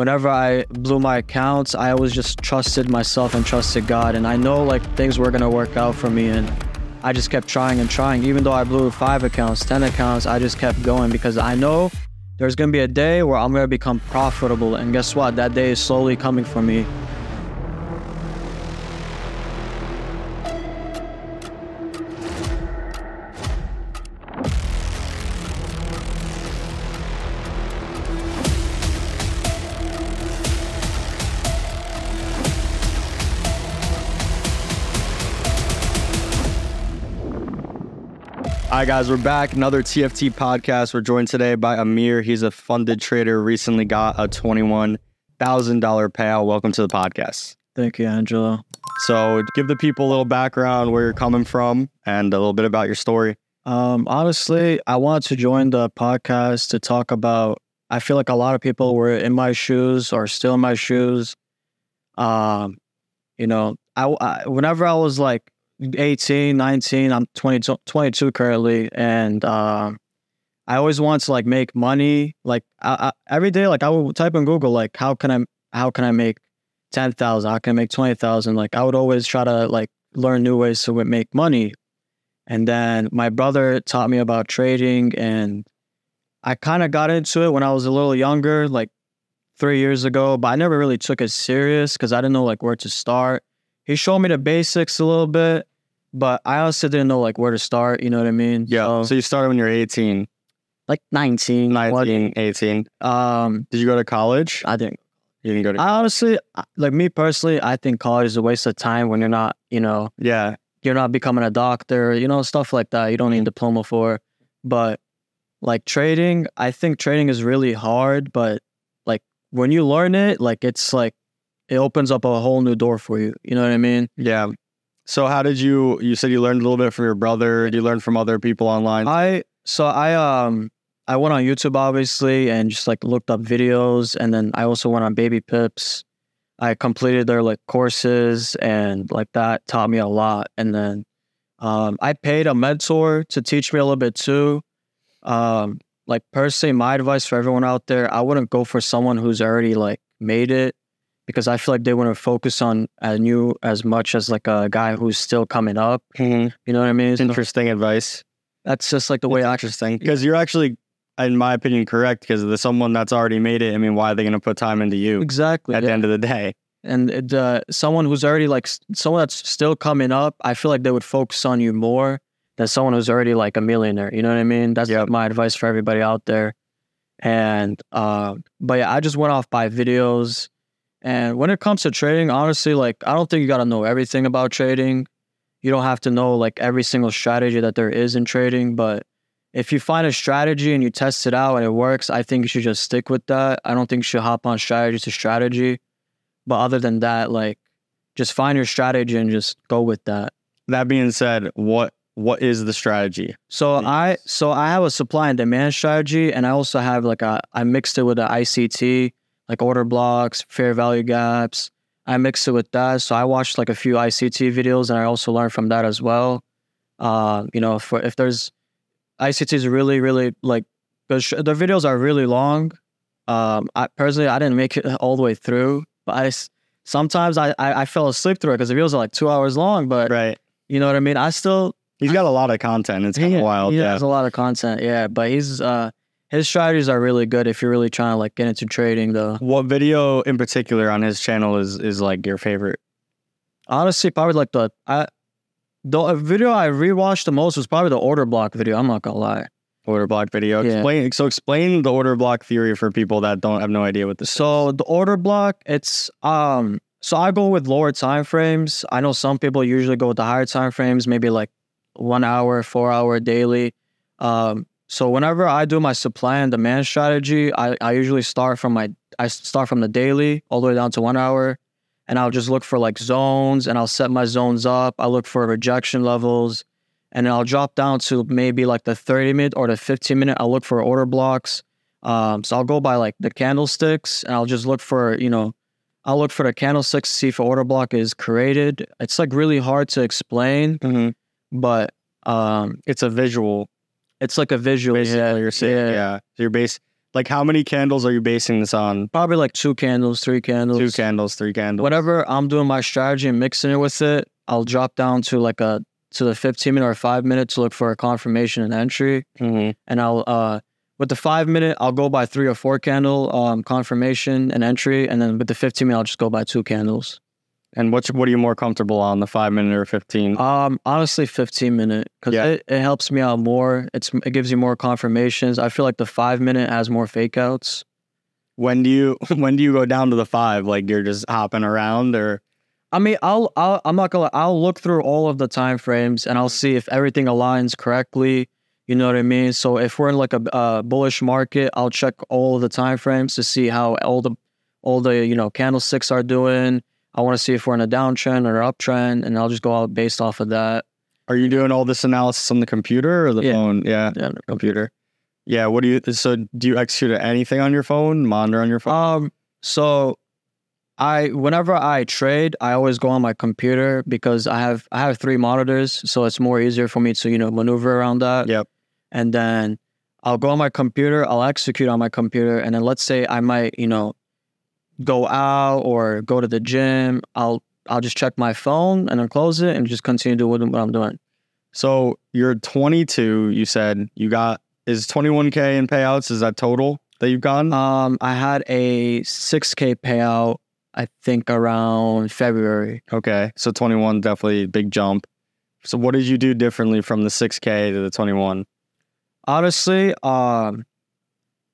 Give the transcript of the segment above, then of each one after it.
whenever I blew my accounts, I always just trusted myself and trusted God. And I know like things were going to work out for me. And I just kept trying and trying. Even though I blew 5 accounts, 10 accounts, I just kept going because I know there's going to be a day where I'm going to become profitable. And guess what? That day is slowly coming for me. All right, guys, we're back. Another TFT podcast. We're joined today by Emir. He's a funded trader, recently got a $21,000 payout. Welcome to the podcast. Thank you, Angelo. So give the people a little background, where you're coming from, and a little bit about your story. Honestly, I wanted to join the podcast to talk about, I feel like a lot of people were in my shoes or still in my shoes. You know, I whenever I was like, 18, 19, I'm 22 currently. And I always wanted to like make money. Like I every day, like I would type in Google, like, how can I make 10,000? How can I make 20,000? Like I would always try to like learn new ways to make money. And then my brother taught me about trading, and I kind of got into it when I was a little younger, like 3 years ago, but I never really took it serious because I didn't know like where to start. He showed me the basics a little bit, but I also didn't know like where to start, you know what I mean? Yeah. So you started when you were 18. Like 18. Did you go to college? I didn't. You didn't go to college? I honestly, like me personally, I think college is a waste of time when you're not, you know. Yeah. You're not becoming a doctor, you know, stuff like that. You don't need a diploma for. But like trading, I think trading is really hard, but like when you learn it, like it's like, it opens up a whole new door for you. You know what I mean? Yeah. So how did you said you learned a little bit from your brother. Did you learn from other people online? I went on YouTube, obviously, and just like looked up videos. And then I also went on Baby Pips. I completed their like courses, and like that taught me a lot. And then I paid a mentor to teach me a little bit too. Like per se, my advice for everyone out there, I wouldn't go for someone who's already like made it, because I feel like they want to focus on you as much as like a guy who's still coming up. Mm-hmm. You know what I mean? It's interesting advice. That's just like the way I... Interesting. Because you're actually, in my opinion, correct, because there's someone that's already made it. I mean, why are they going to put time into you? Exactly. At the end of the day. And someone who's already like, someone that's still coming up, I feel like they would focus on you more than someone who's already like a millionaire. You know what I mean? That's like my advice for everybody out there. And, but yeah, I just went off by videos. And when it comes to trading, honestly, like, I don't think you got to know everything about trading. You don't have to know like every single strategy that there is in trading. But if you find a strategy and you test it out and it works, I think you should just stick with that. I don't think you should hop on strategy to strategy. But other than that, like, just find your strategy and just go with that. That being said, what is the strategy? So I have a supply and demand strategy, and I also have like I mixed it with the ICT. Like order blocks, fair value gaps. I mixed it with that. So I watched like a few ICT videos, and I also learned from that as well. You know, if there's... ICT is really, really like... The videos are really long. I didn't make it all the way through. But sometimes I fell asleep through it because the videos are like 2 hours long. But right. You know what I mean? He's got a lot of content. It's kind of wild. Yeah, there's a lot of content. Yeah, but he's... his strategies are really good if you're really trying to like get into trading though. What video in particular on his channel is like your favorite? Honestly, probably like the video I rewatched the most was probably the order block video. I'm not gonna lie. Order block video. Yeah. Explain the order block theory for people that don't have no idea what this is. The order block, it's so I go with lower time frames. I know some people usually go with the higher time frames, maybe like 1 hour, 4 hour daily. So whenever I do my supply and demand strategy, I usually start from the daily all the way down to 1 hour, and I'll just look for like zones, and I'll set my zones up. I look for rejection levels, and then I'll drop down to maybe like the 30-minute or the 15-minute. I'll look for order blocks. So I'll go by like the candlesticks, and I'll just look for, you know, I'll look for the candlesticks to see if an order block is created. It's like really hard to explain, but it's a visual. It's like a visual. Basically, yeah, you're saying, yeah. So you're Like, how many candles are you basing this on? Probably like two candles, three candles. Whenever I'm doing my strategy and mixing it with it, I'll drop down to like to the 15 minute or 5 minute to look for a confirmation and entry. Mm-hmm. And I'll, with the 5 minute, I'll go by three or four candle confirmation and entry. And then with the 15 minute, I'll just go by two candles. And what are you more comfortable on, the 5 minute or 15? Honestly, 15 minute, because it helps me out more. It gives you more confirmations. I feel like the 5 minute has more fake outs. When do you go down to the five? Like, you're just hopping around, or? I mean, I'm not gonna lie, I'll look through all of the time frames and I'll see if everything aligns correctly. You know what I mean? So if we're in like a bullish market, I'll check all of the time frames to see how all the candlesticks are doing. I want to see if we're in a downtrend or uptrend, and I'll just go out based off of that. Are you doing all this analysis on the computer or the phone? Yeah, computer. Yeah. What do you? So do you execute anything on your phone? Monitor on your phone? So whenever I trade, I always go on my computer because I have three monitors, so it's more easier for me to maneuver around that. Yep. And then I'll go on my computer. I'll execute on my computer, and then let's say I might go out or go to the gym, I'll just check my phone and then close it and just continue doing what I'm doing. So you're 22, you said you got, is 21K in payouts? Is that total that you've gotten? I had a 6K payout, I think around February. Okay. So 21, definitely big jump. So what did you do differently from the 6K to the 21? Honestly,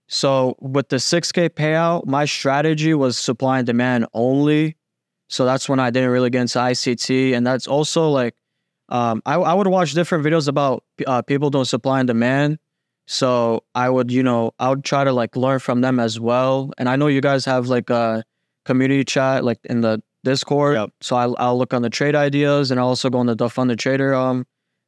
so with the 6K payout, my strategy was supply and demand only. So that's when I didn't really get into ICT. And that's also like, I would watch different videos about people doing supply and demand. So I would try to like learn from them as well. And I know you guys have like a community chat, like in the Discord. Yep. So I'll look on the trade ideas, and I'll also go on the Funded Trader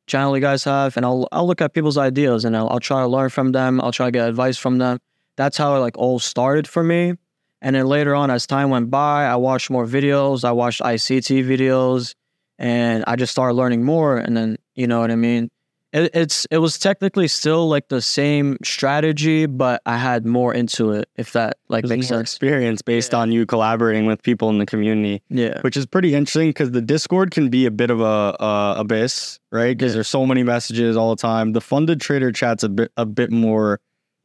channel you guys have. And I'll look at people's ideas, and I'll try to learn from them. I'll try to get advice from them. That's how it like all started for me. And then later on, as time went by, I watched more videos. I watched ICT videos, and I just started learning more. And then, you know what I mean? It was technically still like the same strategy, but I had more into it, if that like makes sense. Experience based on you collaborating with people in the community. Yeah. Which is pretty interesting, because the Discord can be a bit of a abyss, right? Because there's so many messages all the time. The Funded Trader chat's a bit more...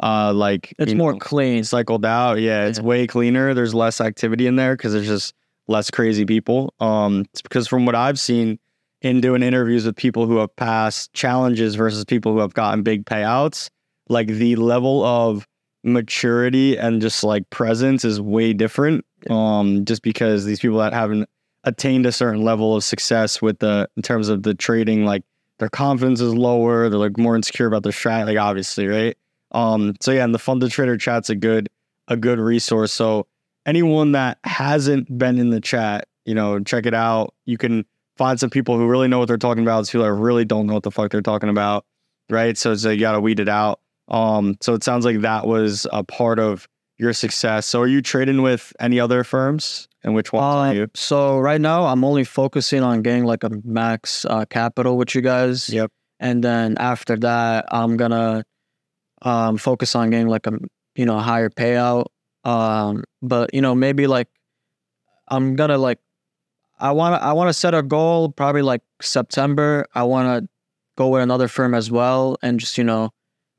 it's more clean, cycled out. Yeah, it's way cleaner. There's less activity in there because there's just less crazy people. It's because from what I've seen in doing interviews with people who have passed challenges versus people who have gotten big payouts, like the level of maturity and just like presence is way different. Just because these people that haven't attained a certain level of success with in terms of the trading, like their confidence is lower. They're like more insecure about their strategy, like obviously, right? So yeah, and the Funded Trader chat's a good resource. So anyone that hasn't been in the chat, check it out. You can find some people who really know what they're talking about. It's people that really don't know what the fuck they're talking about, right? So it's like, you gotta weed it out. So it sounds like that was a part of your success. So are you trading with any other firms, and which ones are you? So right now I'm only focusing on getting like a max capital with you guys. Yep. And then after that, I'm gonna focus on getting like a higher payout. But maybe like I'm gonna like I wanna set a goal probably like September. I wanna go with another firm as well, and just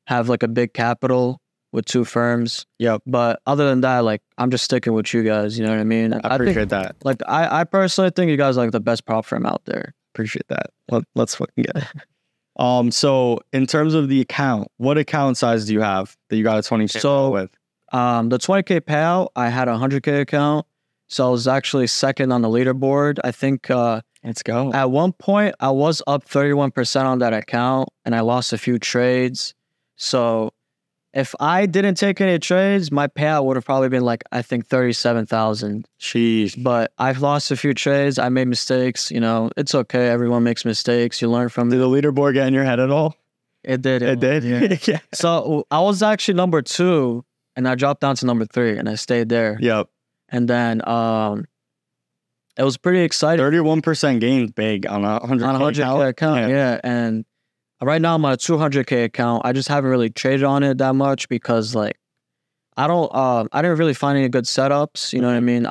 have like a big capital with two firms. Yeah. But other than that, like I'm just sticking with you guys. You know what I mean? I appreciate that. Like I personally think you guys are like the best prop firm out there. Appreciate that. Let's fucking get it. So in terms of the account, what account size do you have that you got a 20K payout with? The 20K payout, I had a 100K account. So I was actually second on the leaderboard. I think, let's go. At one point I was up 31% on that account, and I lost a few trades. So if I didn't take any trades, my payout would have probably been like, I think 37,000. Jeez. But I've lost a few trades. I made mistakes. It's okay. Everyone makes mistakes. You learn from it. Did the leaderboard get in your head at all? It did. It did? Yeah. So I was actually number 2, and I dropped down to number 3, and I stayed there. Yep. And then it was pretty exciting. 31% gain, big on a 100K account. Yeah. And right now I'm on a 200K account. I just haven't really traded on it that much because like I didn't really find any good setups. You know what I mean?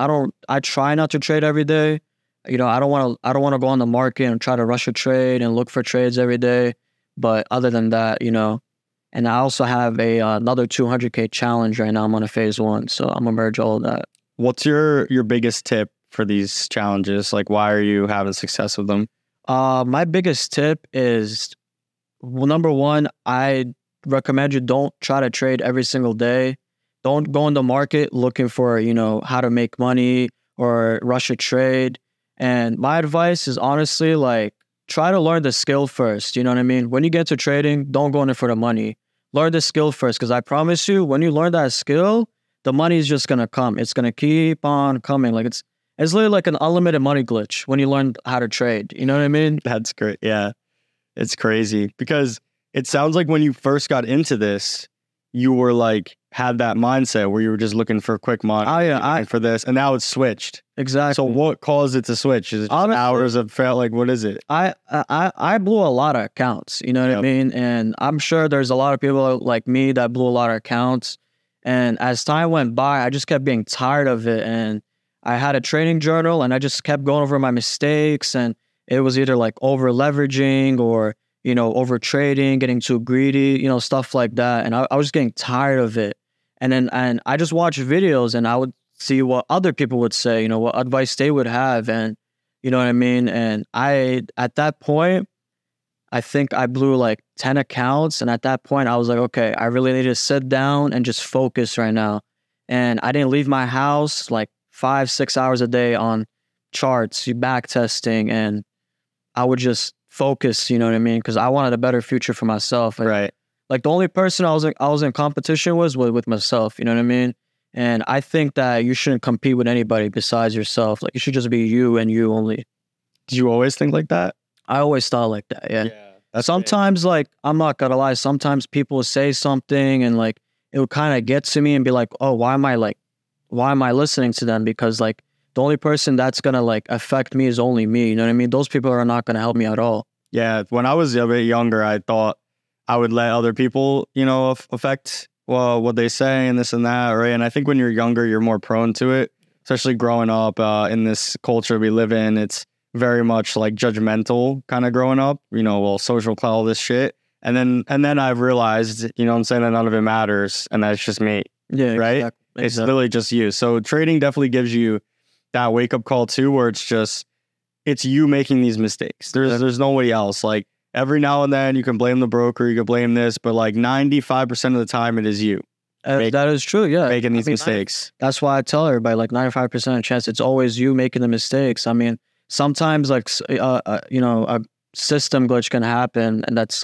I try not to trade every day. You know, I don't want to go on the market and try to rush a trade and look for trades every day. But other than that, you know, and I also have another 200K challenge right now. I'm on a phase one, so I'm gonna merge all of that. What's your biggest tip for these challenges? Like, why are you having success with them? My biggest tip is, well, number one, I recommend you don't try to trade every single day. Don't go in the market looking for, you know, how to make money or rush a trade. And my advice is honestly, like, try to learn the skill first. You know what I mean? When you get to trading, don't go in it for the money. Learn the skill first, because I promise you, when you learn that skill, the money is just going to come. It's going to keep on coming. Like, it's literally like an unlimited money glitch when you learn how to trade. You know what I mean? That's great. Yeah. It's crazy, because it sounds like when you first got into this, you were like, had that mindset where you were just looking for a quick money for this, and now it's switched. Exactly. So what caused it to switch? Is it just hours of fail? Like, what is it? I blew a lot of accounts, you know what I mean? And I'm sure there's a lot of people like me that blew a lot of accounts. And as time went by, I just kept getting tired of it. And I had a trading journal, and I just kept going over my mistakes. And it was either like over leveraging or, you know, over trading, getting too greedy, you know, stuff like that. And I was getting tired of it. And I just watched videos, and I would see what other people would say, you know, what advice they would have. And you know what I mean? And at that point, I think I blew like 10 accounts. And at that point I was like, okay, I really need to sit down and just focus right now. And I didn't leave my house like 5-6 hours a day on charts, back testing. And I would just focus, you know what I mean? Because I wanted a better future for myself. And, right. Like, the only person I was in competition with myself, you know what I mean? And I think that you shouldn't compete with anybody besides yourself. Like, you should just be you and you only. Do you always think like that? I always thought like that, yeah. Sometimes, like, I'm not gonna lie, sometimes people will say something and, like, it would kind of get to me and be like, oh, why am I listening to them? Because, like, the only person that's going to, like, affect me is only me. You know what I mean? Those people are not going to help me at all. Yeah. When I was a bit younger, I thought I would let other people, you know, affect what they say and this and that, right? And I think when you're younger, you're more prone to it, especially growing up in this culture we live in. It's very much, like, judgmental kind of growing up, you know, well, social clout, all this shit. And then I've realized, you know what I'm saying, that none of it matters, and that's just me. Yeah, right? Exactly. It's literally just you. So trading definitely gives you that wake up call too, where it's just, it's you making these mistakes. There's nobody else. Like, every now and then you can blame the broker, you can blame this, but like 95% of the time it is you. That is true. Yeah. Making these mistakes. That's why I tell everybody, like, 95% of chance, it's always you making the mistakes. I mean, sometimes, like, you know, a system glitch can happen, and that's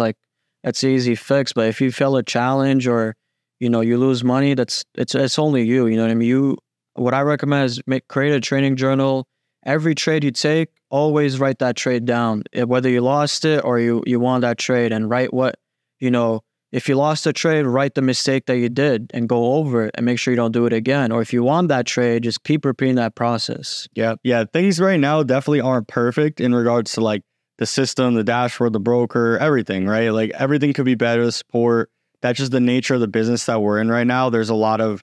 easy fix. But if you fail a challenge or, you know, you lose money, it's only you, you know what I mean? What I recommend is create a trading journal. Every trade you take, always write that trade down, whether you lost it or you won that trade, and write what, you know, if you lost a trade, write the mistake that you did and go over it and make sure you don't do it again. Or if you won that trade, just keep repeating that process. Yeah. Yeah. Things right now definitely aren't perfect in regards to, like, the system, the dashboard, the broker, everything, right? Like, everything could be better, the support. That's just the nature of the business that we're in right now. There's a lot of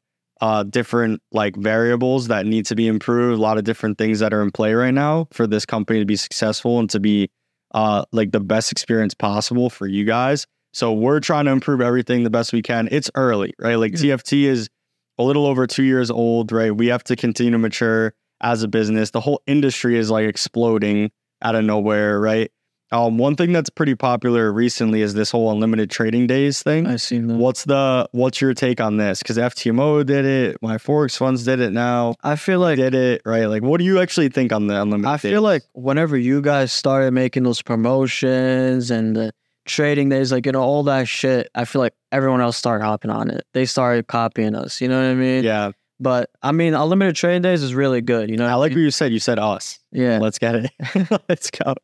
different, like, variables that need to be improved, a lot of different things that are in play right now for this company to be successful and to be like the best experience possible for you guys. So we're trying to improve everything the best we can. It's early, right? Like, TFT is a little over 2 years old, right? We have to continue to mature as a business. The whole industry is, like, exploding out of nowhere, right? One thing that's pretty popular recently is this whole unlimited trading days thing. I've seen that. What's your take on this? Because FTMO did it, MyForexFunds did it now. I feel like did it, right? Like, what do you actually think on the unlimited? I feel like whenever you guys started making those promotions and the trading days, like, you know, all that shit, I feel like everyone else started hopping on it. They started copying us. You know what I mean? Yeah. But I mean, unlimited trading days is really good. You know, I like what you said. You said us. Yeah. Let's get it. Let's go.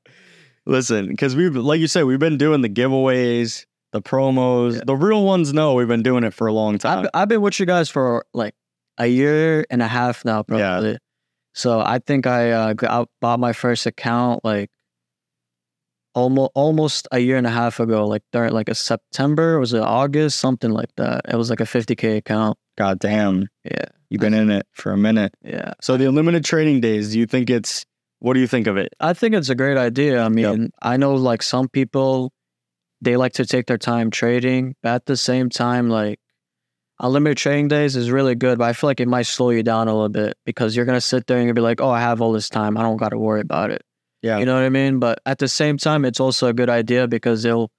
Listen, because we've, like you said, we've been doing the giveaways, the promos, the real ones know we've been doing it for a long time. I've been with you guys for like a year and a half now, probably. Yeah. So I think I bought my first account like almost a year and a half ago, like during like a September, was it August, something like that. It was like a 50K account. God damn. Yeah. You've been in it for a minute. Yeah. So the unlimited trading days, do you think it's, what do you think of it? I think it's a great idea. I mean, yep. I know like some people, they like to take their time trading, but at the same time, like unlimited trading days is really good, but I feel like it might slow you down a little bit because you're going to sit there and you'll be like, oh, I have all this time. I don't got to worry about it. Yeah. You know what I mean? But at the same time, it's also a good idea because it'll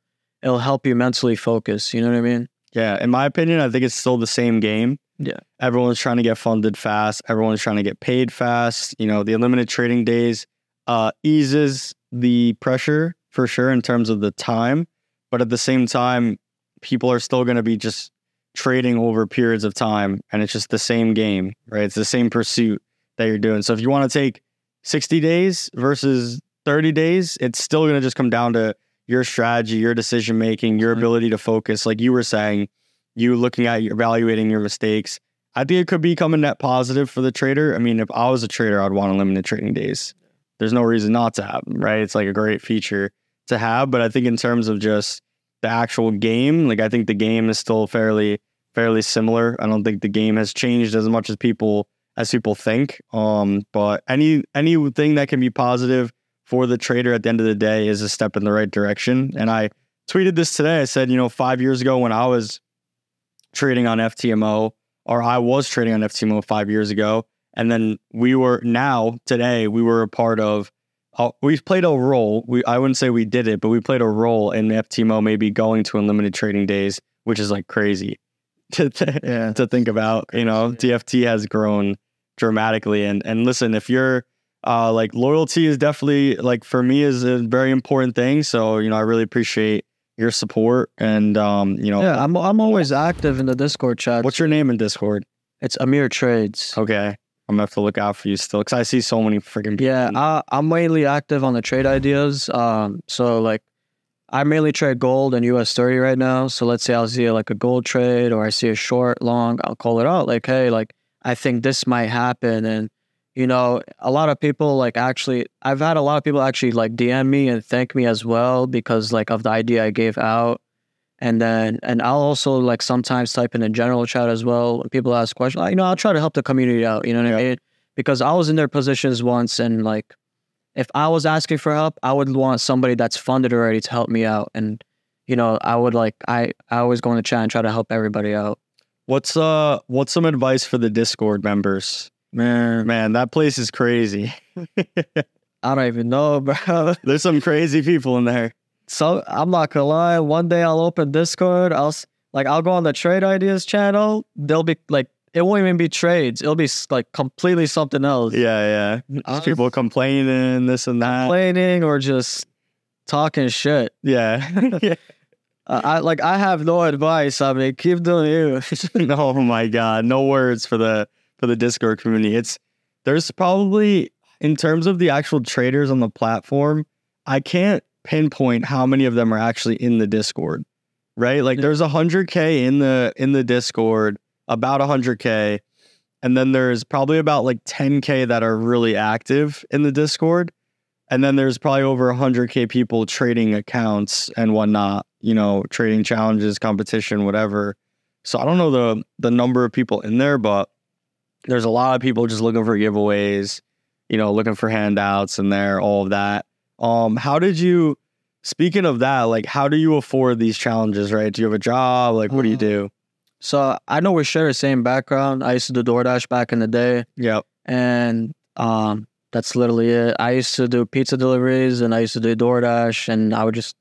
help you mentally focus. You know what I mean? Yeah. In my opinion, I think it's still the same game. Yeah. Everyone's trying to get funded fast. Everyone's trying to get paid fast. You know, the unlimited trading days eases the pressure for sure in terms of the time. But at the same time, people are still going to be just trading over periods of time. And it's just the same game, right? It's the same pursuit that you're doing. So if you want to take 60 days versus 30 days, it's still going to just come down to your strategy, your decision making, your ability to focus. Like you were saying, you looking at, evaluating your mistakes. I think it could become a net positive for the trader. I mean, if I was a trader, I'd want unlimited trading days. There's no reason not to have them, right? It's like a great feature to have. But I think in terms of just the actual game, like I think the game is still fairly similar. I don't think the game has changed as much as people think. But anything that can be positive for the trader at the end of the day is a step in the right direction. And I tweeted this today. I said, 5 years ago when I was trading on FTMO, or I was trading on FTMO 5 years ago, and then we were a part of, we played a role. I wouldn't say we did it, but we played a role in FTMO maybe going to unlimited trading days, which is like crazy to think about. Crazy. TFT has grown dramatically. And listen, if you're like loyalty is definitely like for me is a very important thing. So, I really appreciate your support and, Yeah, I'm always active in the Discord chat. What's your name in Discord? It's Emir Trades. Okay. I'm going to have to look out for you still because I see so many freaking people. Yeah, I'm mainly active on the trade ideas. So like I mainly trade gold and US 30 right now. So let's say I'll see like a gold trade or I see a short, long, I'll call it out. Like, hey, like I think this might happen. And, a lot of people I've had a lot of people actually like DM me and thank me as well because like of the idea I gave out. And I'll also like sometimes type in a general chat as well. When people ask questions, I'll try to help the community out, I mean? Because I was in their positions once and like, if I was asking for help, I would want somebody that's funded already to help me out. And, I would I always go in the chat and try to help everybody out. What's some advice for the Discord members? Man, that place is crazy. I don't even know, bro. There's some crazy people in there. So I'm not gonna lie, one day I'll open Discord, I'll go on the trade ideas channel, they'll be like, it won't even be trades, it'll be like completely something else. Yeah. People complaining, this and that. Complaining or just talking shit. Yeah. Yeah. I have no advice, I mean, keep doing you. Oh my God, no words for the Discord community. There's probably, in terms of the actual traders on the platform, I can't pinpoint how many of them are actually in the Discord, right? Like there's 100K in the Discord, about 100K. And then there's probably about like 10K that are really active in the Discord. And then there's probably over 100K people trading accounts and whatnot, trading challenges, competition, whatever. So I don't know the number of people in there, but there's a lot of people just looking for giveaways, looking for handouts in there, all of that. Speaking of that, like, how do you afford these challenges, right? Do you have a job? Like, what do you do? So I know we share the same background. I used to do DoorDash back in the day. Yep. And, that's literally it. I used to do pizza deliveries and I used to do DoorDash and I would just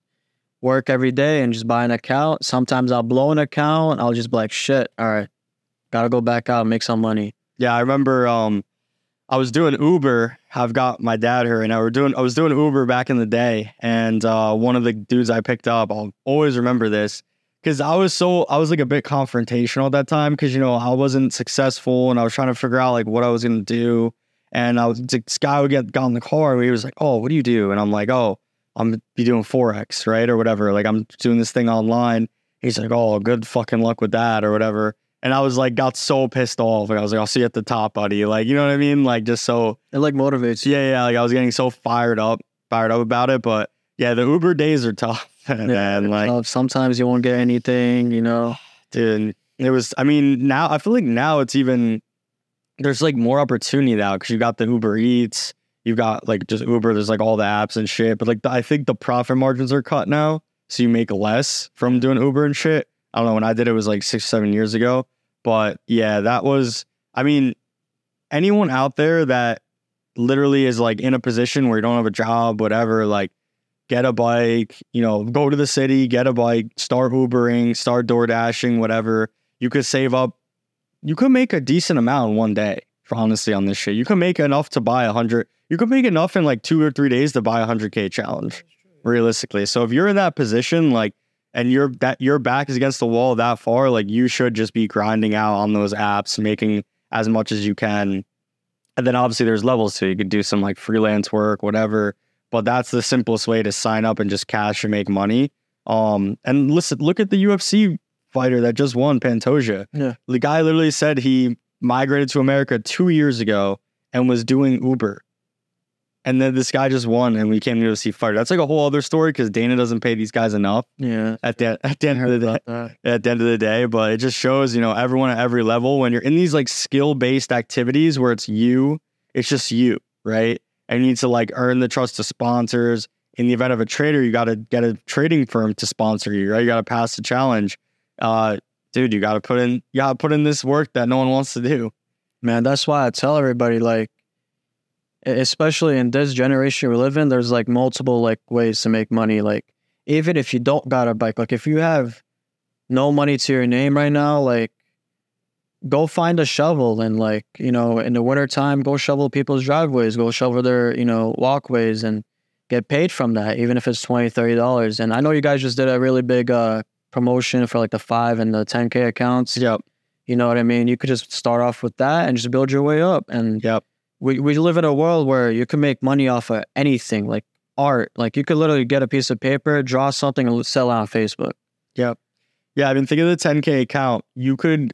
work every day and just buy an account. Sometimes I'll blow an account. I'll just be like, shit, all right, gotta go back out and make some money. Yeah. I remember, I was doing Uber. I've got my dad here, and I was doing Uber back in the day, and one of the dudes I picked up, I'll always remember this because I was like a bit confrontational at that time because I wasn't successful and I was trying to figure out like what I was gonna do, and this guy would got in the car and he was like, "Oh, what do you do?" And I'm like, "Oh, I'm gonna be doing Forex, right, or whatever. Like I'm doing this thing online." He's like, "Oh, good fucking luck with that or whatever." And I was like, got so pissed off. Like I was like, I'll see you at the top, buddy. Like, you know what I mean? Like just so. It like motivates you. Yeah. Like I was getting so fired up about it. But Yeah, the Uber days are tough. Man, like tough. Sometimes you won't get anything, you know. Dude, it was, I mean, now I feel like now it's even, there's like more opportunity now because you got the Uber Eats, you've got like just Uber, there's like all the apps and shit. But like, I think the profit margins are cut now. So you make less from doing Uber and shit. I don't know. When I did it, it was like 6-7 years ago. But yeah, that was, I mean, anyone out there that literally is like in a position where you don't have a job, whatever, like get a bike, you know, go to the city, get a bike, start Ubering, start Door Dashing, whatever. You could save up. You could make a decent amount in one day, honestly, on this shit. You could make enough to buy 100. You could make enough in like 2 or 3 days to buy a 100K challenge, realistically. So if you're in that position, like, and your back is against the wall that far, like you should just be grinding out on those apps, making as much as you can. And then obviously there's levels too. You could do some like freelance work, whatever. But that's the simplest way to sign up and just cash and make money. And listen, look at the UFC fighter that just won, Pantoja. Yeah. The guy literally said he migrated to America 2 years ago and was doing Uber. And then this guy just won and we came to UFC fighter. That's like a whole other story because Dana doesn't pay these guys enough. Yeah. At the end of the day. But it just shows, you know, everyone at every level, when you're in these like skill-based activities where it's just you, right? And you need to like earn the trust of sponsors. In the event of a trader, you got to get a trading firm to sponsor you, right? You got to pass the challenge. Dude, you got to put in this work that no one wants to do. Man, that's why I tell everybody, like, especially in this generation we live in, there's like multiple like ways to make money. Like, even if you don't got a bike, like if you have no money to your name right now, like, go find a shovel and, like, you know, in the wintertime, go shovel people's driveways, go shovel their, you know, walkways and get paid from that, even if it's $20, $30. And I know you guys just did a really big promotion for like the 5 and the 10K accounts. Yep. You know what I mean? You could just start off with that and just build your way up. And yep. We live in a world where you can make money off of anything, like art. Like, you could literally get a piece of paper, draw something, and sell it on Facebook. Yep. Yeah, I mean, think of the 10K account. You could...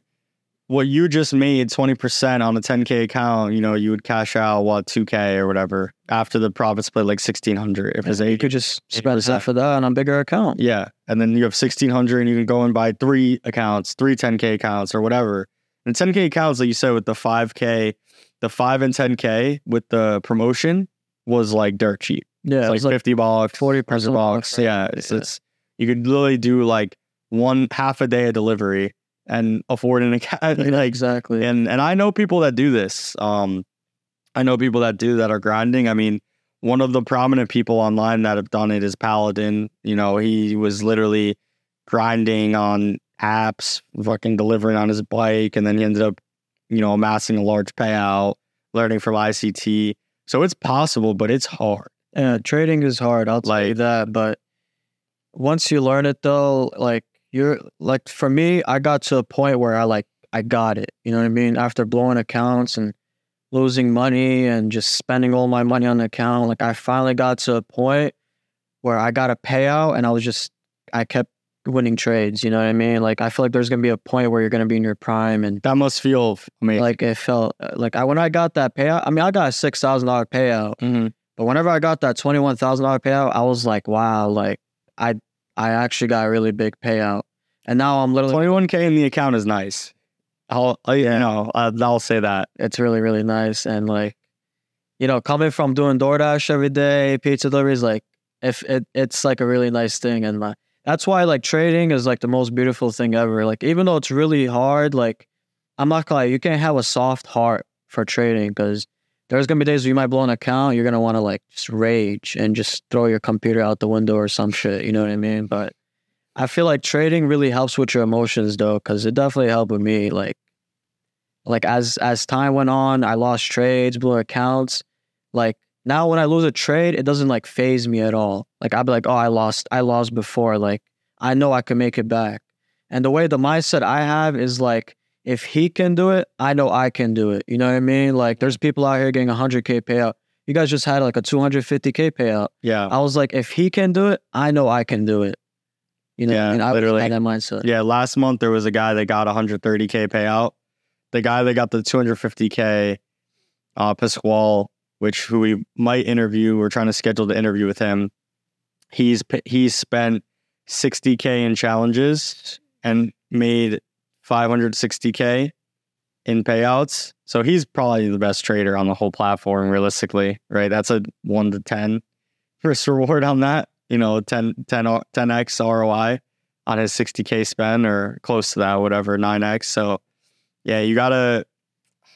What you just made 20% on a 10K account, you know, you would cash out what 2K or whatever after the profit split, like 1,600. If it's 8, you could just spend that for that on a bigger account. Yeah, and then you have 1,600, and you can go and buy 3 10K accounts or whatever. And 10K accounts, like you said, with the 5K, the 5 and 10K with the promotion was like dirt cheap. Yeah, it's like $50, $40 bucks. Right? Yeah, it's you could literally do like half a day of delivery and afford an academy. Like, exactly. And I know people that do this. I know people that do that are grinding. I mean, one of the prominent people online that have done it is Paladin. You know, he was literally grinding on apps, fucking delivering on his bike, and then he ended up, you know, amassing a large payout, learning from ICT. So it's possible, but it's hard. Yeah, trading is hard, I'll tell you that. But once you learn it though, like, you're like, for me, I got to a point where I got it, you know what I mean? After blowing accounts and losing money and just spending all my money on the account, like, I finally got to a point where I got a payout and I kept winning trades, you know what I mean? Like, I feel like there's gonna be a point where you're gonna be in your prime, and that must feel amazing. Like, it felt like when I got that payout, I mean, I got a $6,000 payout, mm-hmm. But whenever I got that $21,000 payout, I was like, wow, like I actually got a really big payout. And now I'm literally... 21K in the account is nice. I'll say that. It's really, really nice. And like, you know, coming from doing DoorDash every day, pizza deliveries, like, it's like a really nice thing. And like, that's why like trading is like the most beautiful thing ever. Like, even though it's really hard, like, I'm not gonna lie, you can't have a soft heart for trading, because there's gonna be days where you might blow an account, you're gonna wanna like just rage and just throw your computer out the window or some shit, you know what I mean? But I feel like trading really helps with your emotions though, because it definitely helped with me. Like as time went on, I lost trades, blew accounts. Like, now when I lose a trade, it doesn't like phase me at all. Like, I'll be like, oh, I lost before. Like, I know I can make it back. And the way the mindset I have is like, if he can do it, I know I can do it. You know what I mean? Like, there's people out here getting a 100K payout. You guys just had like a 250K payout. Yeah. I was like, if he can do it, I know I can do it. You know, yeah, and I literally had that mindset. Yeah. Last month, there was a guy that got a 130K payout. The guy that got the 250K, Pasquale, who we might interview. We're trying to schedule the interview with him. He's spent $60K in challenges and made $560K in payouts. So he's probably the best trader on the whole platform, realistically, right? That's a 1 to 10 risk reward on that, 10x ROI on his $60K spend or close to that, whatever, 9x. So yeah, you gotta,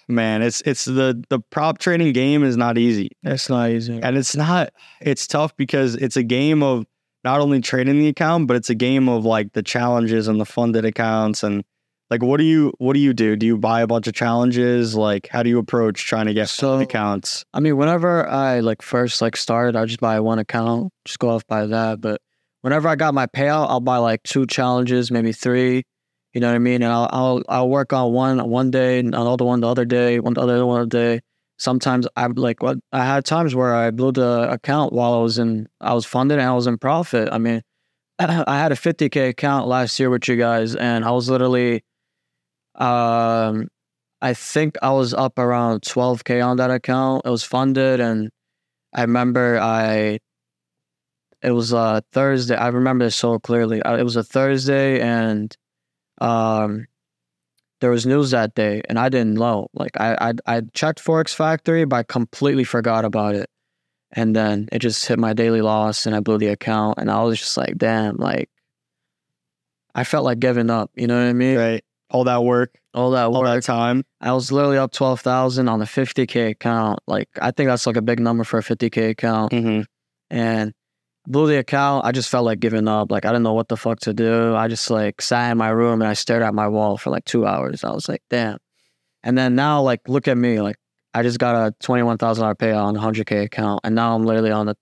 man, it's the prop trading game is not easy. It's not easy. And it's tough because it's a game of not only trading the account, but it's a game of like the challenges and the funded accounts. And like, what do you do? Do you buy a bunch of challenges? Like, how do you approach trying to get funded accounts? I mean, whenever I first started, I just buy one account, just go off by that. But whenever I got my payout, I'll buy like 2 challenges, maybe 3. You know what I mean? And I'll work on one day, and another one the other day, one the other day. Sometimes I had times where I blew the account while I was funded and I was in profit. I mean, I had a 50K account last year with you guys, and I was literally, I think I was up around 12K on that account. It was funded, and I remember it was a Thursday. I remember this so clearly. It was a Thursday, and there was news that day, and I didn't know. I checked Forex Factory, but I completely forgot about it. And then it just hit my daily loss, and I blew the account. And I was just like, damn, I felt like giving up. You know what I mean? Right. All that work. All that time. I was literally up 12,000 on a 50K account. I think that's a big number for a 50K account. Mm-hmm. And blew the account. I just felt like giving up. I didn't know what the fuck to do. I just sat in my room and I stared at my wall for 2 hours. I was like, damn. And then now look at me. I just got a $21,000 payout on a 100K account. And now I'm literally I'm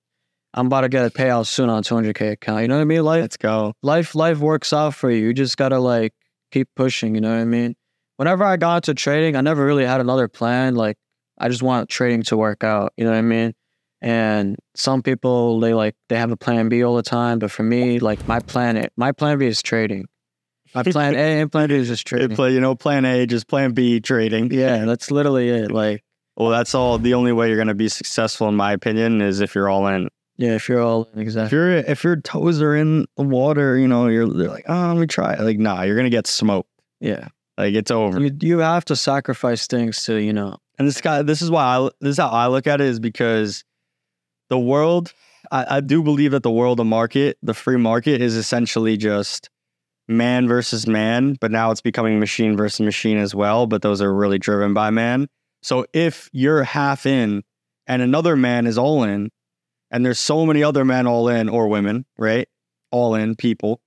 about to get a payout soon on a 200K account. You know what I mean? Let's go. Life works out for you. You just got to keep pushing. You know what I mean? Whenever I got into trading, I never really had another plan. I just want trading to work out. You know what I mean? And some people, they have a plan B all the time. But for me, my plan B is trading. My plan A and plan B is just trading. Plan A, just plan B, trading. Yeah, that's literally it. Well, that's all. The only way you're going to be successful, in my opinion, is if you're all in. Yeah, if you're all in, exactly. If your toes are in the water, they're like, oh, let me try it. Nah, you're going to get smoked. Yeah. It's over. You have to sacrifice things to, And this is how I look at it, is because the world, I do believe that the world of market, the free market, is essentially just man versus man, but now it's becoming machine versus machine as well, but those are really driven by man. So if you're half in and another man is all in, and there's so many other men all in, or women, right? All in people,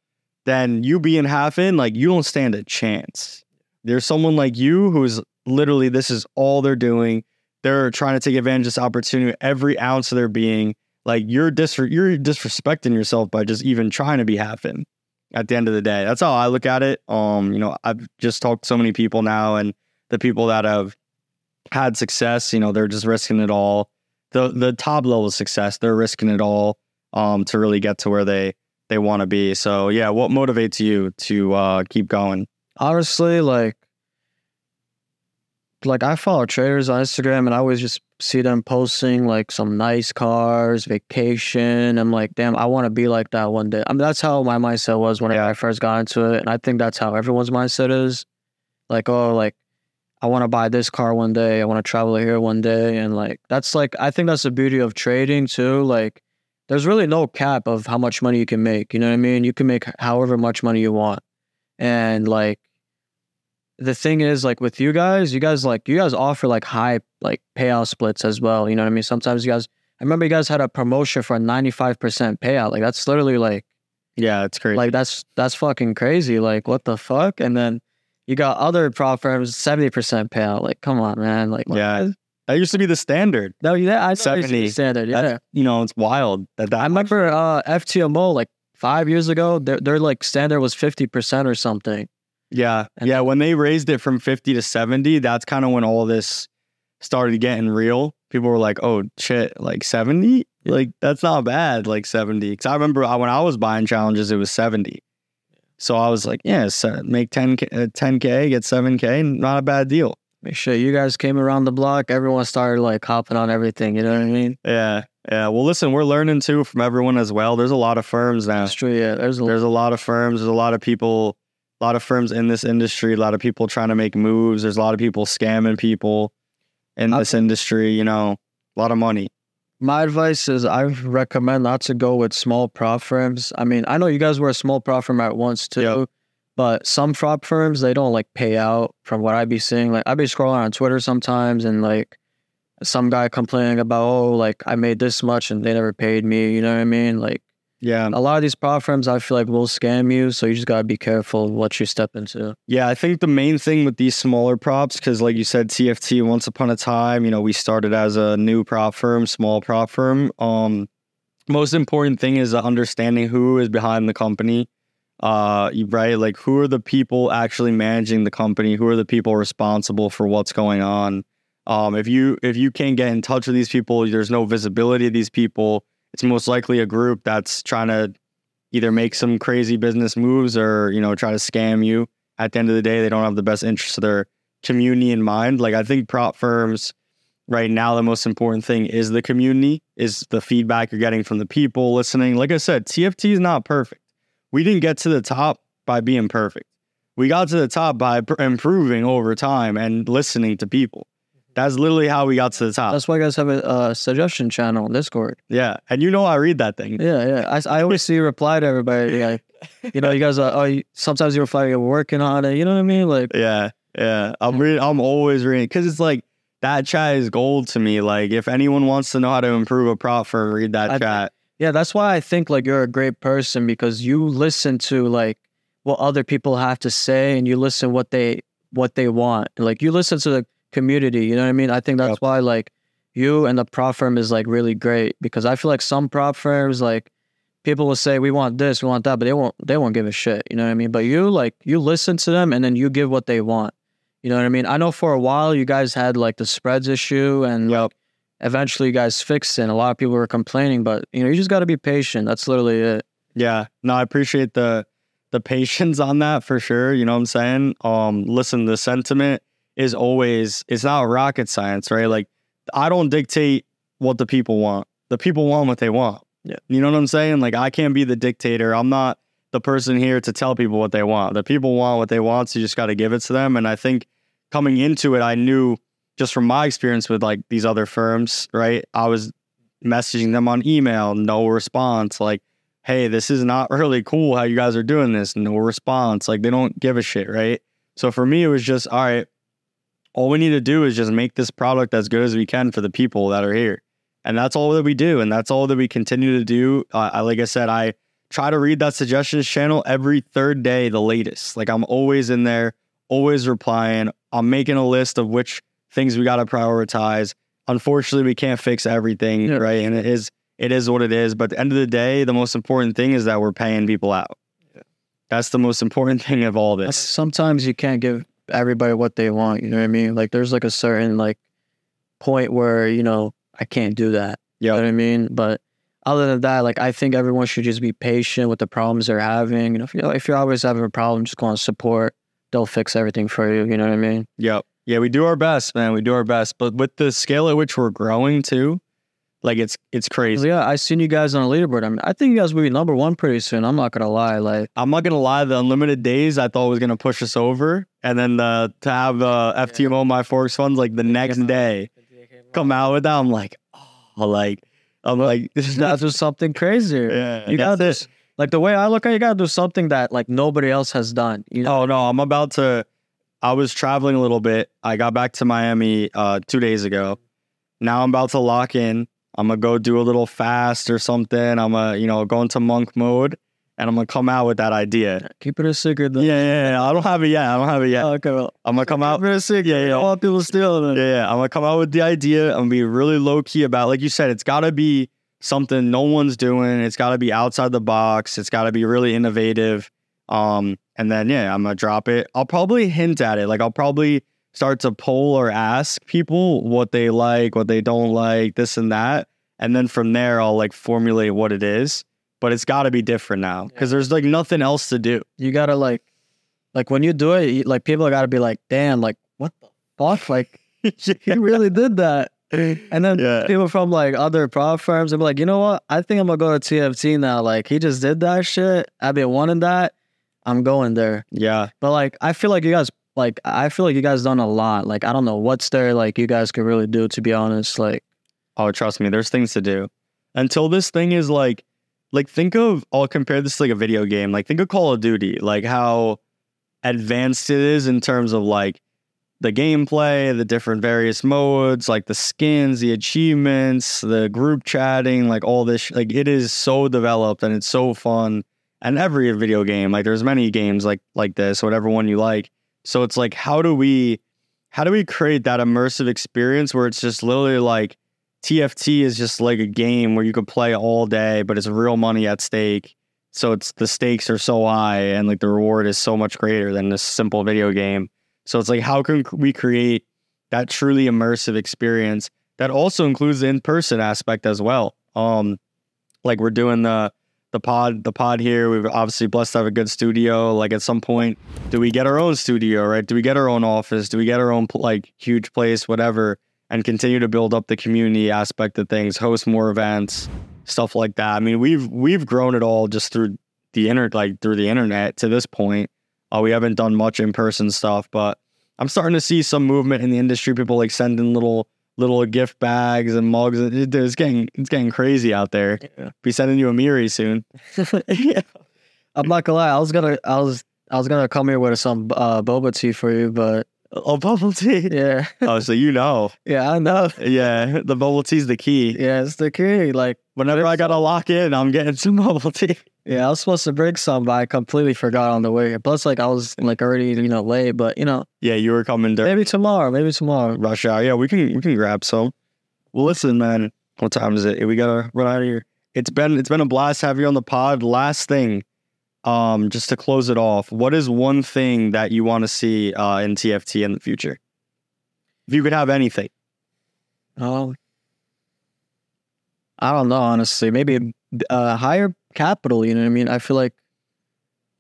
then you being half in, you don't stand a chance. There's someone like you who is literally, this is all they're doing. They're trying to take advantage of this opportunity, every ounce of their being. You're disrespecting yourself by just even trying to be half in at the end of the day. That's how I look at it. I've just talked to so many people now, and the people that have had success, they're just risking it all. The top level of success, they're risking it all to really get to where they want to be. So yeah, what motivates you to keep going? Honestly, I follow traders on Instagram, and I always just see them posting some nice cars, vacation. I'm like, damn, I want to be like that one day. I mean, that's how my mindset was when I first got into it. And I think that's how everyone's mindset is. I want to buy this car one day. I want to travel here one day. And I think that's the beauty of trading too. There's really no cap of how much money you can make. You know what I mean? You can make however much money you want. And the thing is, with you guys offer high payout splits as well. You know what I mean? Sometimes you guys, I remember you guys had a promotion for a 95% payout. That's literally yeah, it's crazy. That's fucking crazy. What the fuck? And then you got other prop firms 70% payout. Come on, man. Yeah, that used to be the standard. No, yeah, I know 70. Used to be the standard. Yeah, that's, it's wild. I remember FTMO 5 years ago. Their standard was 50% or something. Yeah. Yeah. When they raised it from 50 to 70, that's kind of when all this started getting real. People were like, oh shit, 70? Yeah. That's not bad. 70. Because I remember when I was buying challenges, it was 70. So I was like, yeah, so make 10K, get 7K, not a bad deal. Make sure you guys came around the block. Everyone started hopping on everything. You know what I mean? Yeah. Yeah, well, listen, we're learning too from everyone as well. There's a lot of firms now. That's true, yeah. There's a lot of firms. There's a lot of people, a lot of firms in this industry, a lot of people trying to make moves. There's a lot of people scamming people in this industry, you know, a lot of money. My advice is I recommend not to go with small prop firms. I mean, I know you guys were a small prop firm at once too, yep. But some prop firms, they don't like pay out from what I be seeing. Like I be scrolling on Twitter sometimes and like some guy complaining about, oh, like I made this much and they never paid me. You know what I mean? Like, yeah, a lot of these prop firms, I feel like will scam you. So you just got to be careful what you step into. Yeah, I think the main thing with these smaller props, because like you said, TFT, once upon a time, you know, we started as a new prop firm, small prop firm. Most important thing is understanding who is behind the company, right? Like who are the people actually managing the company? Who are the people responsible for what's going on? If you can't get in touch with these people, there's no visibility of these people. It's most likely a group that's trying to either make some crazy business moves or, you know, try to scam you. At the end of the day, they don't have the best interests of their community in mind. Like I think prop firms right now, the most important thing is the community, is the feedback you're getting from the people listening. Like I said, TFT is not perfect. We didn't get to the top by being perfect. We got to the top by improving over time and listening to people. That's literally how we got to the top. That's why you guys have a suggestion channel on Discord. Yeah. And you know I read that thing. Yeah. I always see a reply to everybody. Like, you know, you guys are, sometimes you reply, you're working on it. You know what I mean? Like, yeah. I'm always reading. Because it's like, that chat is gold to me. Like, if anyone wants to know how to improve a prop firm, read that chat. Yeah, that's why I think, like, you're a great person. Because you listen to, like, what other people have to say. And you listen what they want. Like, you listen to the community, you know what I mean? I think that's why like you and the prop firm is like really great, because I feel like some prop firms, like people will say we want this, we want that, but they won't give a shit, you know what I mean? But you, like, you listen to them and then you give what they want, you know what I mean? I know for a while you guys had like the spreads issue and eventually you guys fixed it and a lot of people were complaining, but you know, you just got to be patient. That's literally it. Yeah, no, I appreciate the patience on that for sure, you know what I'm saying? Listen, the sentiment is always, it's not rocket science, right? Like, I don't dictate what the people want. The people want what they want. Yeah. You know what I'm saying? Like, I can't be the dictator. I'm not the person here to tell people what they want. The people want what they want, so you just got to give it to them. And I think coming into it, I knew just from my experience with like these other firms, right? I was messaging them on email, no response. Like, hey, this is not really cool how you guys are doing this. No response. Like, they don't give a shit, right? So for me, it was just, all right, all we need to do is just make this product as good as we can for the people that are here. And that's all that we do. And that's all that we continue to do. Like I said, I try to read that suggestions channel every third day, the latest. Like, I'm always in there, always replying. I'm making a list of which things we got to prioritize. Unfortunately, we can't fix everything, right? And it is what it is. But at the end of the day, the most important thing is that we're paying people out. Yeah. That's the most important thing of all this. Sometimes you can't give everybody what they want, you know what I mean? Like, there's like a certain like point where, you know, I can't do that. You know what I mean? But other than that, like, I think everyone should just be patient with the problems they're having. You know, if you're always having a problem, just go on support. They'll fix everything for you. You know what I mean? Yep. Yeah, we do our best, man. We do our best. But with the scale at which we're growing too, like, it's crazy. Yeah, I seen you guys on a leaderboard. I mean, I think you guys will be number one pretty soon. I'm not gonna lie. Like, I'm not gonna lie. The unlimited days I thought was gonna push us over, and then to have FTMO MyForexFunds like the next day come out with that, I'm like, oh, like, I'm like, this is not just something crazier. Yeah, you got this. Like, the way I look at it, you gotta do something that like nobody else has done. You know? Oh no, I'm about to. I was traveling a little bit. I got back to Miami 2 days ago. Now I'm about to lock in. I'm going to go do a little fast or something. I'm going to, you know, go into monk mode and I'm going to come out with that idea. Keep it a secret though. Yeah. I don't have it yet. Okay, well, I'm going to come out. Keep it a secret. Yeah. All people stealing it. Yeah. I'm going to come out with the idea. I'm going to be really low key about, like you said, it's got to be something no one's doing. It's got to be outside the box. It's got to be really innovative. And then, yeah, I'm going to drop it. I'll probably hint at it. Like, I'll probably start to poll or ask people what they like, what they don't like, this and that. And then from there, I'll like formulate what it is. But it's got to be different now because there's like nothing else to do. You got to like when you do it, like people got to be like, damn, like what the fuck? Like you really did that. And then people from like other prop firms, they'll be like, you know what? I think I'm going to go to TFT now. Like, he just did that shit. I've been wanting that. I'm going there. Yeah. But like, I feel like you guys, like, I feel like you guys done a lot. Like, I don't know what's there. Like, you guys could really do, to be honest. Like, oh, trust me, there's things to do. Until this thing is like, think of, I'll compare this to like a video game. Like, think of Call of Duty, like how advanced it is in terms of like the gameplay, the different various modes, like the skins, the achievements, the group chatting, like all this. Like, it is so developed and it's so fun. And every video game, like there's many games like this, whatever one you like. So it's like, how do we create that immersive experience where it's just literally like TFT is just like a game where you could play all day, but it's real money at stake. So it's, the stakes are so high and like the reward is so much greater than this simple video game. So it's like, how can we create that truly immersive experience that also includes the in-person aspect as well? Like we're doing the pod here. We've obviously blessed to have a good studio. Like at some point, do we get our own studio, right? Do we get our own office? Do we get our own like huge place, whatever, and continue to build up the community aspect of things, host more events, stuff like that. I mean, we've grown it all just through the internet to this point. We haven't done much in-person stuff, but I'm starting to see some movement in the industry. People like sending little gift bags and mugs. It's getting crazy out there. Yeah. Be sending you a Miri soon. Yeah. I'm not gonna lie. I was gonna come here with some boba tea for you, but bubble tea. Yeah. Oh, so you know. Yeah, I know. Yeah, the bubble tea's the key. Yeah, it's the key. Like whenever I gotta lock in, I'm getting some bubble tea. Yeah, I was supposed to bring some, but I completely forgot on the way. Plus, like, I was, like, already, late, but, Yeah, you were coming there. Maybe tomorrow. Rush hour. Yeah, we can grab some. Well, listen, man. What time is it? We got to run out of here. It's been a blast to have you on the pod. Last thing, just to close it off, what is one thing that you want to see in TFT in the future? If you could have anything. I don't know, honestly. Maybe higher capital, you know what I mean? I feel like,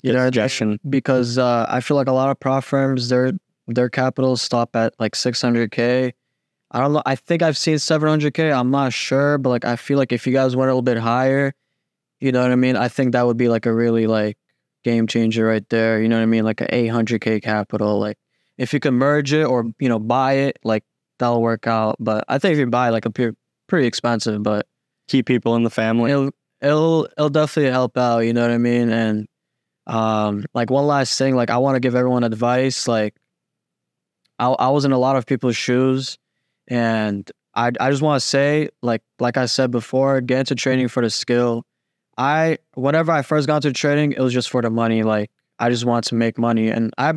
because I feel like a lot of prop firms, their capital stop at like 600K. I don't know. I think I've seen 700K. I'm not sure, but like I feel like if you guys went a little bit higher, you know what I mean? I think that would be like a really like game changer right there. You know what I mean? Like an 800K capital. Like if you can merge it or buy it, like that'll work out. But I think if you buy like a pretty expensive, but keep people in the family. It'll definitely help out, you know what I mean? And like one last thing, like I want to give everyone advice. Like I was in a lot of people's shoes, and I just want to say, like I said before, get into trading for the skill. Whenever I first got into trading, it was just for the money. Like I just want to make money, and I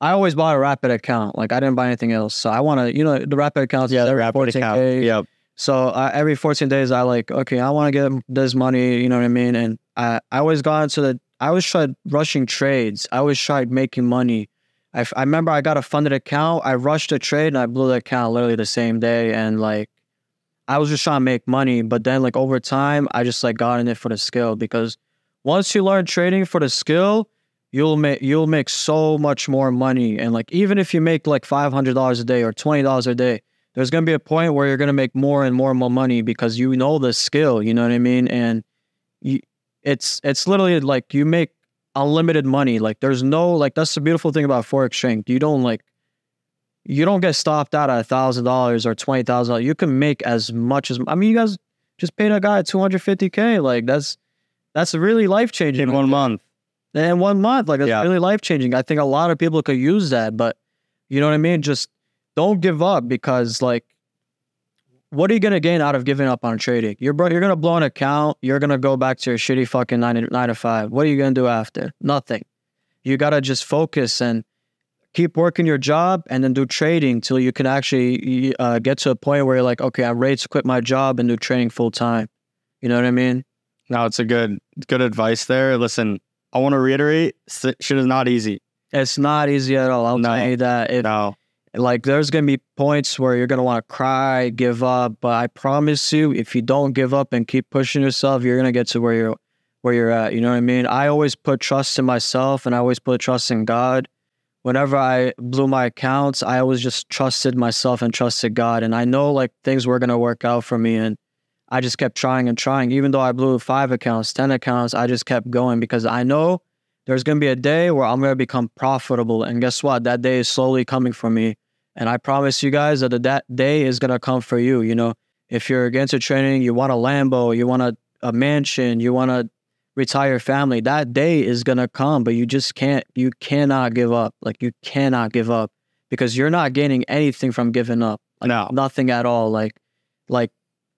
always bought a Rapid account. Like I didn't buy anything else, so I want to, the Rapid account. Yeah, the Rapid account. Yep. So every 14 days, I like, okay, I want to get this money, you know what I mean? And I always got into I always tried rushing trades. I always tried making money. I remember I got a funded account. I rushed a trade and I blew the account literally the same day. And like, I was just trying to make money. But then like over time, I just like got in it for the skill, because once you learn trading for the skill, you'll make so much more money. And like, even if you make like $500 a day or $20 a day, there's going to be a point where you're going to make more and more money, because you know the skill, you know what I mean? And it's literally like you make unlimited money. Like there's no, like, that's the beautiful thing about Forex trading. You don't get stopped out at $1,000 or $20,000. You can make as much as, I mean, you guys just paid a guy $250K. Like that's really life-changing. In one month. Like that's really life-changing. I think a lot of people could use that, but you know what I mean? Just don't give up, because like, what are you going to gain out of giving up on trading? You're going to blow an account. You're going to go back to your shitty fucking 9 to 5. What are you going to do after? Nothing. You got to just focus and keep working your job, and then do trading till you can actually get to a point where you're like, okay, I'm ready to quit my job and do trading full time. You know what I mean? No, it's a good advice there. Listen, I want to reiterate, shit is not easy. It's not easy at all. I'll tell you that. Like there's going to be points where you're going to want to cry, give up, but I promise you, if you don't give up and keep pushing yourself, you're going to get to where you're at. You know what I mean? I always put trust in myself, and I always put trust in God. whenever I blew my accounts, I always just trusted myself and trusted God. And I know like things were going to work out for me. And I just kept trying and trying. Even though I blew 5 accounts, 10 accounts, I just kept going because I know there's going to be a day where I'm going to become profitable. And guess what? That day is slowly coming for me. And I promise you guys that that day is going to come for you. You know, if you're against your training, you want a Lambo, you want a mansion, you want to retire family, that day is going to come, but you just can't, you cannot give up. Like you cannot give up because you're not gaining anything from giving up. Like, no. Nothing at all. Like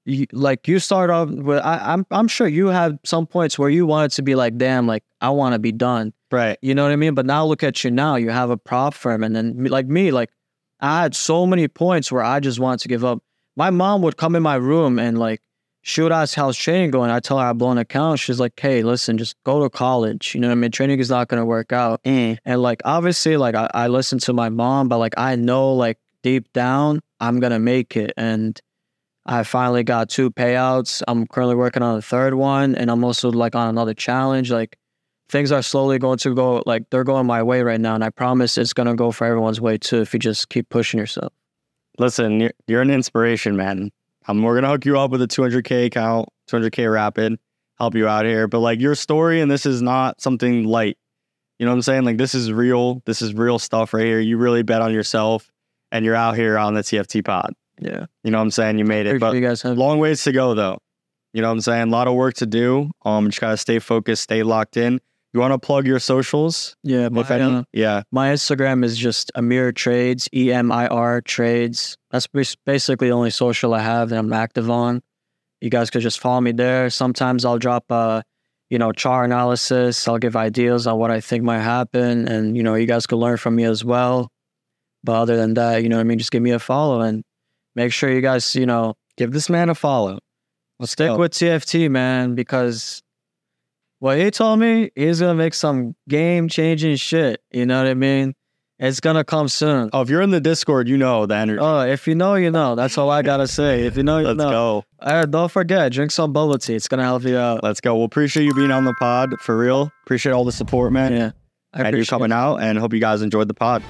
you start off with, I'm sure you have some points where you wanted to be like, damn, like I want to be done. Right. You know what I mean? But now look at you now, you have a prop firm. And then like me, like I had so many points where I just wanted to give up. My mom would come in my room and like, she would ask, how's training going? I tell her I blow an account. She's like, hey, listen, just go to college. You know what I mean? Training is not going to work out. And like, obviously, like I listen to my mom, but like, I know like deep down, I'm going to make it. And I finally got 2 payouts. I'm currently working on the 3rd one. And I'm also like on another challenge. Like things are slowly going to go, like they're going my way right now. And I promise it's going to go for everyone's way too if you just keep pushing yourself. Listen, you're an inspiration, man. We're going to hook you up with a 200K account, 200K rapid, help you out here. But like your story, and this is not something light. You know what I'm saying? Like this is real. This is real stuff right here. You really bet on yourself and you're out here on the TFT pod. Yeah. You know what I'm saying? You made it. But you guys have long ways to go though. You know what I'm saying? A lot of work to do. Just got to stay focused, stay locked in. You want to plug your socials? Yeah. My Instagram is just Emir Trades, E-M-I-R Trades. That's basically the only social I have that I'm active on. You guys could just follow me there. Sometimes I'll drop, chart analysis. I'll give ideas on what I think might happen. And, you know, you guys could learn from me as well. But other than that, you know what I mean? Just give me a follow and make sure you guys, you know, give this man a follow. Stick with TFT, man, because... Well, he told me he's going to make some game-changing shit. You know what I mean? It's going to come soon. Oh, if you're in the Discord, you know the energy. Oh, if you know, you know. That's all I got to say. If you know, you know. Let's go. All right, don't forget, drink some bubble tea. It's going to help you out. Let's go. Well, appreciate you being on the pod, for real. Appreciate all the support, man. Yeah, I appreciate you coming out, and hope you guys enjoyed the pod.